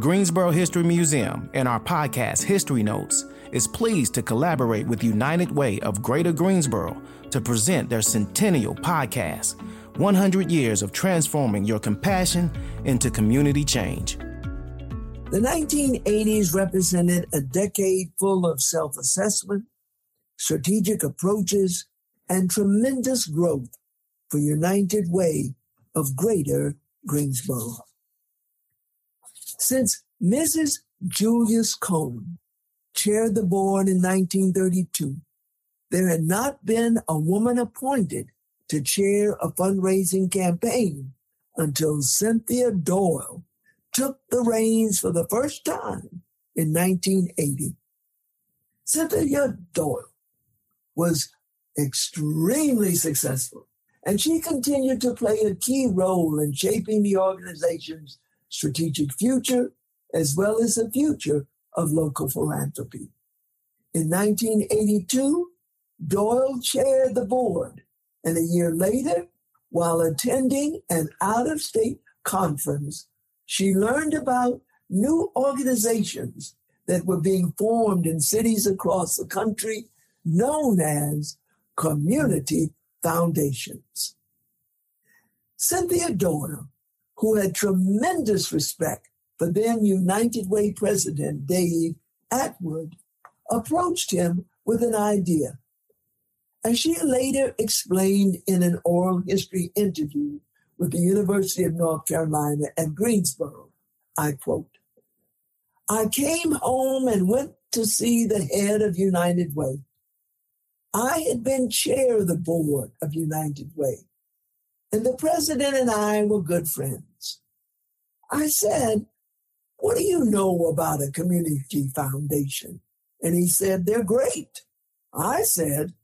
Greensboro History Museum and our podcast History Notes is pleased to collaborate with United Way of Greater Greensboro to present their centennial podcast, 100 Years of Transforming Your Compassion into Community Change. The 1980s represented a decade full of self-assessment, strategic approaches, and tremendous growth for United Way of Greater Greensboro. Since Mrs. Julius Cone chaired the board in 1932, there had not been a woman appointed to chair a fundraising campaign until Cynthia Doyle took the reins for the first time in 1980. Cynthia Doyle was extremely successful, and she continued to play a key role in shaping the organization's strategic future, as well as the future of local philanthropy. In 1982, Doyle chaired the board, and a year later, while attending an out-of-state conference, she learned about new organizations that were being formed in cities across the country known as community foundations. Cynthia Doyle, who had tremendous respect for then United Way President Dave Atwood, approached him with an idea. As she later explained in an oral history interview with the University of North Carolina at Greensboro, I quote, "I came home and went to see the head of United Way. I had been chair of the board of United Way, and the president and I were good friends. I said, 'What do you know about a community foundation?' And he said, 'They're great.' I said,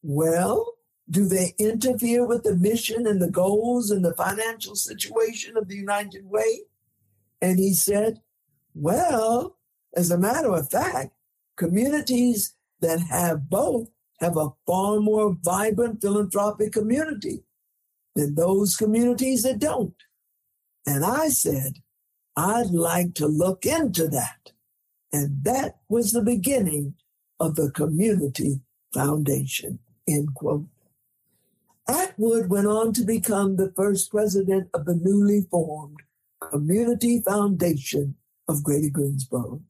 'Well, do they interfere with the mission and the goals and the financial situation of the United Way?' And he said, 'Well, as a matter of fact, communities that have both have a far more vibrant philanthropic community than those communities that don't.' And I said, 'I'd like to look into that.' And that was the beginning of the Community Foundation," end quote. Atwood went on to become the first president of the newly formed Community Foundation of Greater Greensboro.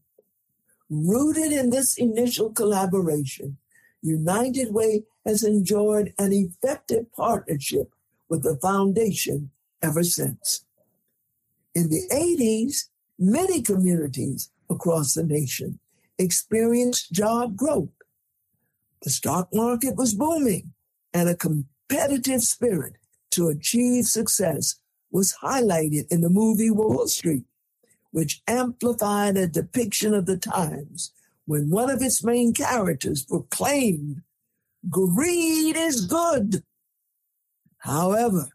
Rooted in this initial collaboration, United Way has enjoyed an effective partnership with the foundation ever since. In the 80s, many communities across the nation experienced job growth. The stock market was booming, and a competitive spirit to achieve success was highlighted in the movie Wall Street, which amplified a depiction of the times when one of its main characters proclaimed, "Greed is good." However,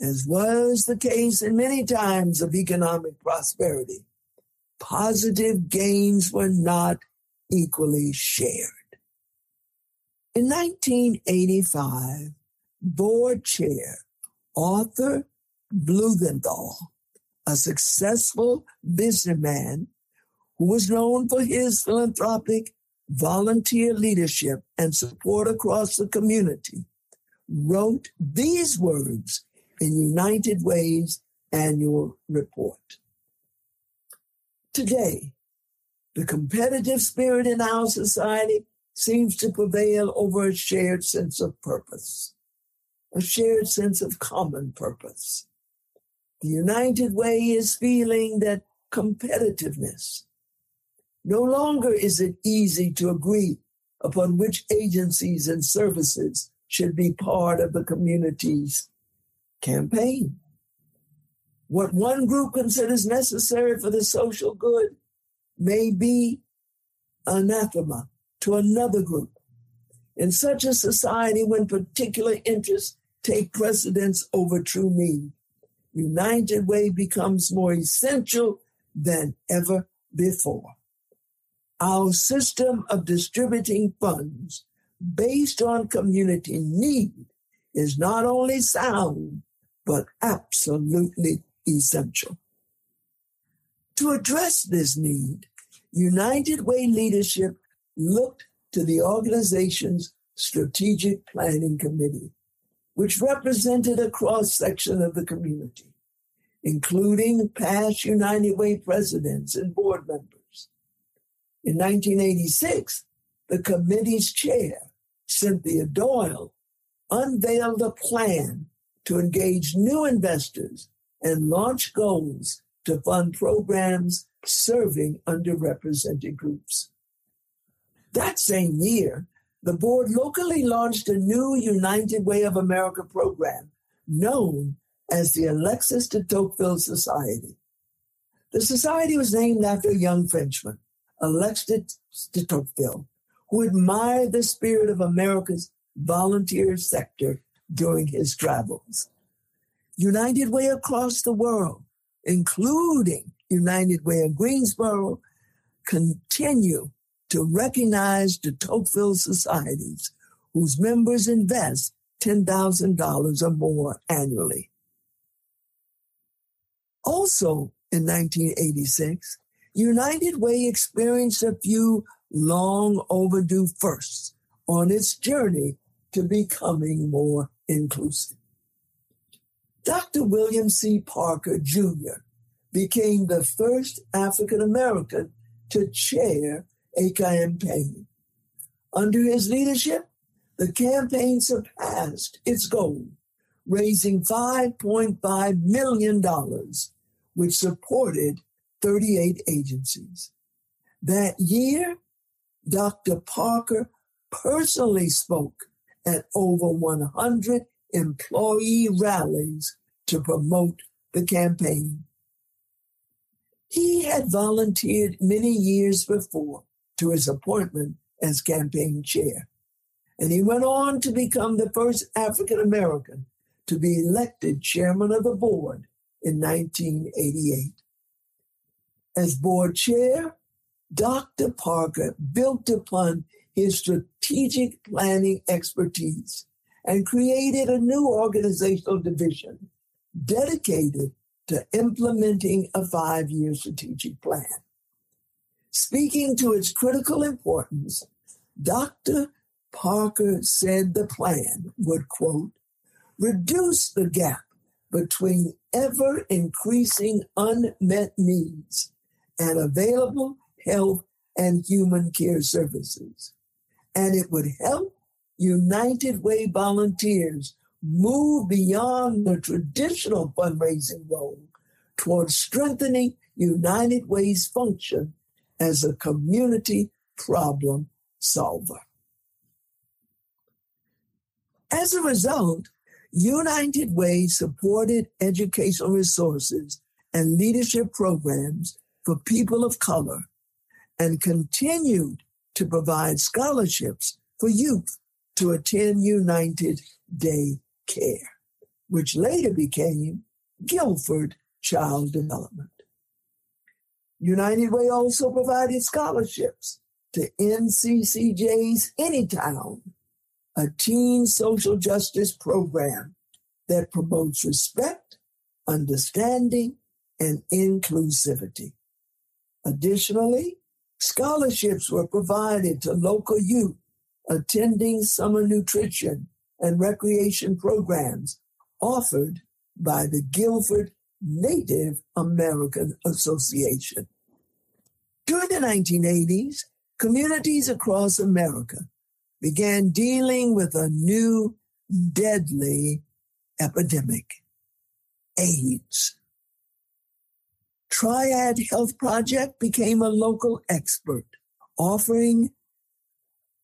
as was the case in many times of economic prosperity, positive gains were not equally shared. In 1985, board chair Arthur Bluthenthal, a successful businessman who was known for his philanthropic volunteer leadership and support across the community, wrote these words in United Way's annual report. "Today, the competitive spirit in our society seems to prevail over a shared sense of purpose, a shared sense of common purpose. The United Way is feeling that competitiveness. No longer is it easy to agree upon which agencies and services should be part of the community's campaign. What one group considers necessary for the social good may be anathema to another group. In such a society, when particular interests take precedence over true need, United Way becomes more essential than ever before. Our system of distributing funds based on community need is not only sound, but absolutely essential." to address this need. United Way leadership looked to the organization's strategic planning committee, which represented a cross-section of the community, including past United Way presidents and board members. In 1986, the committee's chair, Cynthia Doyle, unveiled a plan to engage new investors and launch goals to fund programs serving underrepresented groups. That same year, the board locally launched a new United Way of America program known as the Alexis de Tocqueville Society. The society was named after a young Frenchman, Alexis de Tocqueville, who admired the spirit of America's volunteer sector during his travels. United Way across the world, including United Way of Greensboro, continue to recognize the Tocqueville societies whose members invest $10,000 or more annually. Also in 1986, United Way experienced a few long overdue firsts on its journey to becoming more inclusive. Dr. William C. Parker Jr. became the first African American to chair a campaign. Under his leadership, the campaign surpassed its goal, raising $5.5 million, which supported 38 agencies. That year, Dr. Parker personally spoke at over 100 employee rallies to promote the campaign. He had volunteered many years before to his appointment as campaign chair, and he went on to become the first African American to be elected chairman of the board in 1988. As board chair, Dr. Parker built upon his strategic planning expertise and created a new organizational division dedicated to implementing a 5-year strategic plan. Speaking to its critical importance, Dr. Parker said the plan would, quote, reduce the gap between ever-increasing unmet needs and available health and human care services. And it would help United Way volunteers move beyond the traditional fundraising role towards strengthening United Way's function as a community problem solver. As a result, United Way supported educational resources and leadership programs for people of color and continued to provide scholarships for youth to attend United Day Care, which later became Guilford Child Development. United Way also provided scholarships to NCCJ's Anytown, a teen social justice program that promotes respect, understanding, and inclusivity. Additionally, scholarships were provided to local youth attending summer nutrition and recreation programs offered by the Guilford Native American Association. During the 1980s, communities across America began dealing with a new deadly epidemic, AIDS. Triad Health Project became a local expert, offering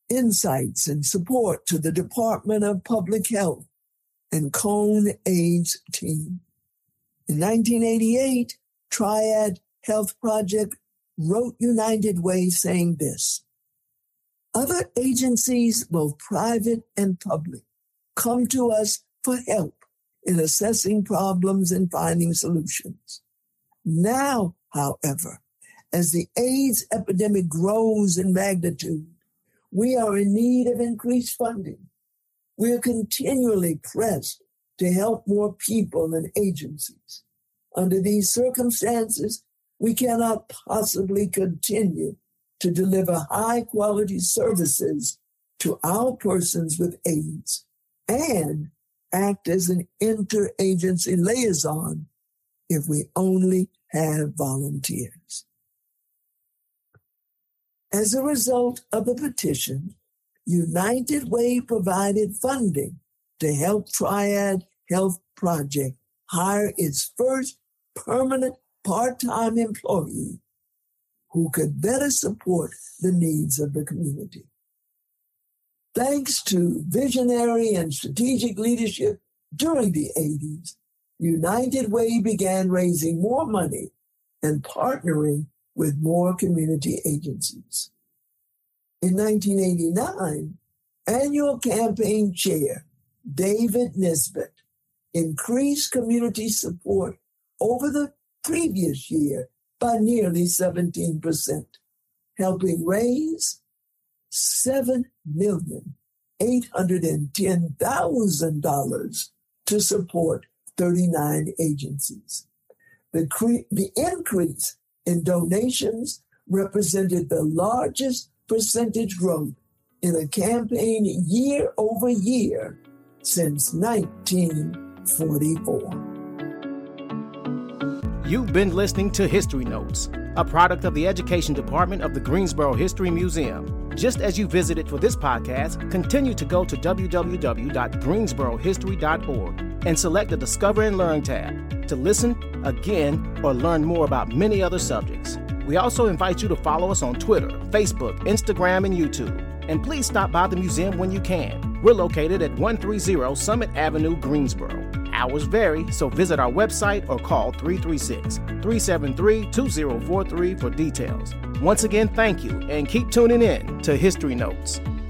insights and support to the Department of Public Health and Cone AIDS team. In 1988, Triad Health Project wrote United Way saying this, other agencies, both private and public, come to us for help in assessing problems and finding solutions. Now, however, as the AIDS epidemic grows in magnitude, we are in need of increased funding. We are continually pressed to help more people and agencies. Under these circumstances, We cannot possibly continue to deliver high-quality services to our persons with AIDS and act as an interagency liaison if we only have volunteers. As a result of the petition, United Way provided funding to help Triad Health Project hire its first permanent part-time employee who could better support the needs of the community. Thanks to visionary and strategic leadership during the 80s, United Way began raising more money and partnering with more community agencies. In 1989, annual campaign chair David Nisbet increased community support over the previous year by nearly 17%, helping raise $7,810,000 to support 39 agencies. The increase in donations represented the largest percentage growth in a campaign year over year since 1944. You've been listening to History Notes, a product of the Education Department of the Greensboro History Museum. Just as you visited for this podcast, continue to go to www.greensborohistory.org and select the Discover and Learn tab to listen again or learn more about many other subjects. We also invite you to follow us on Twitter, Facebook, Instagram, and YouTube. And please stop by the museum when you can. We're located at 130 Summit Avenue, Greensboro. Hours vary, so visit our website or call 336-373-2043 for details. Once again, thank you, and keep tuning in to History Notes.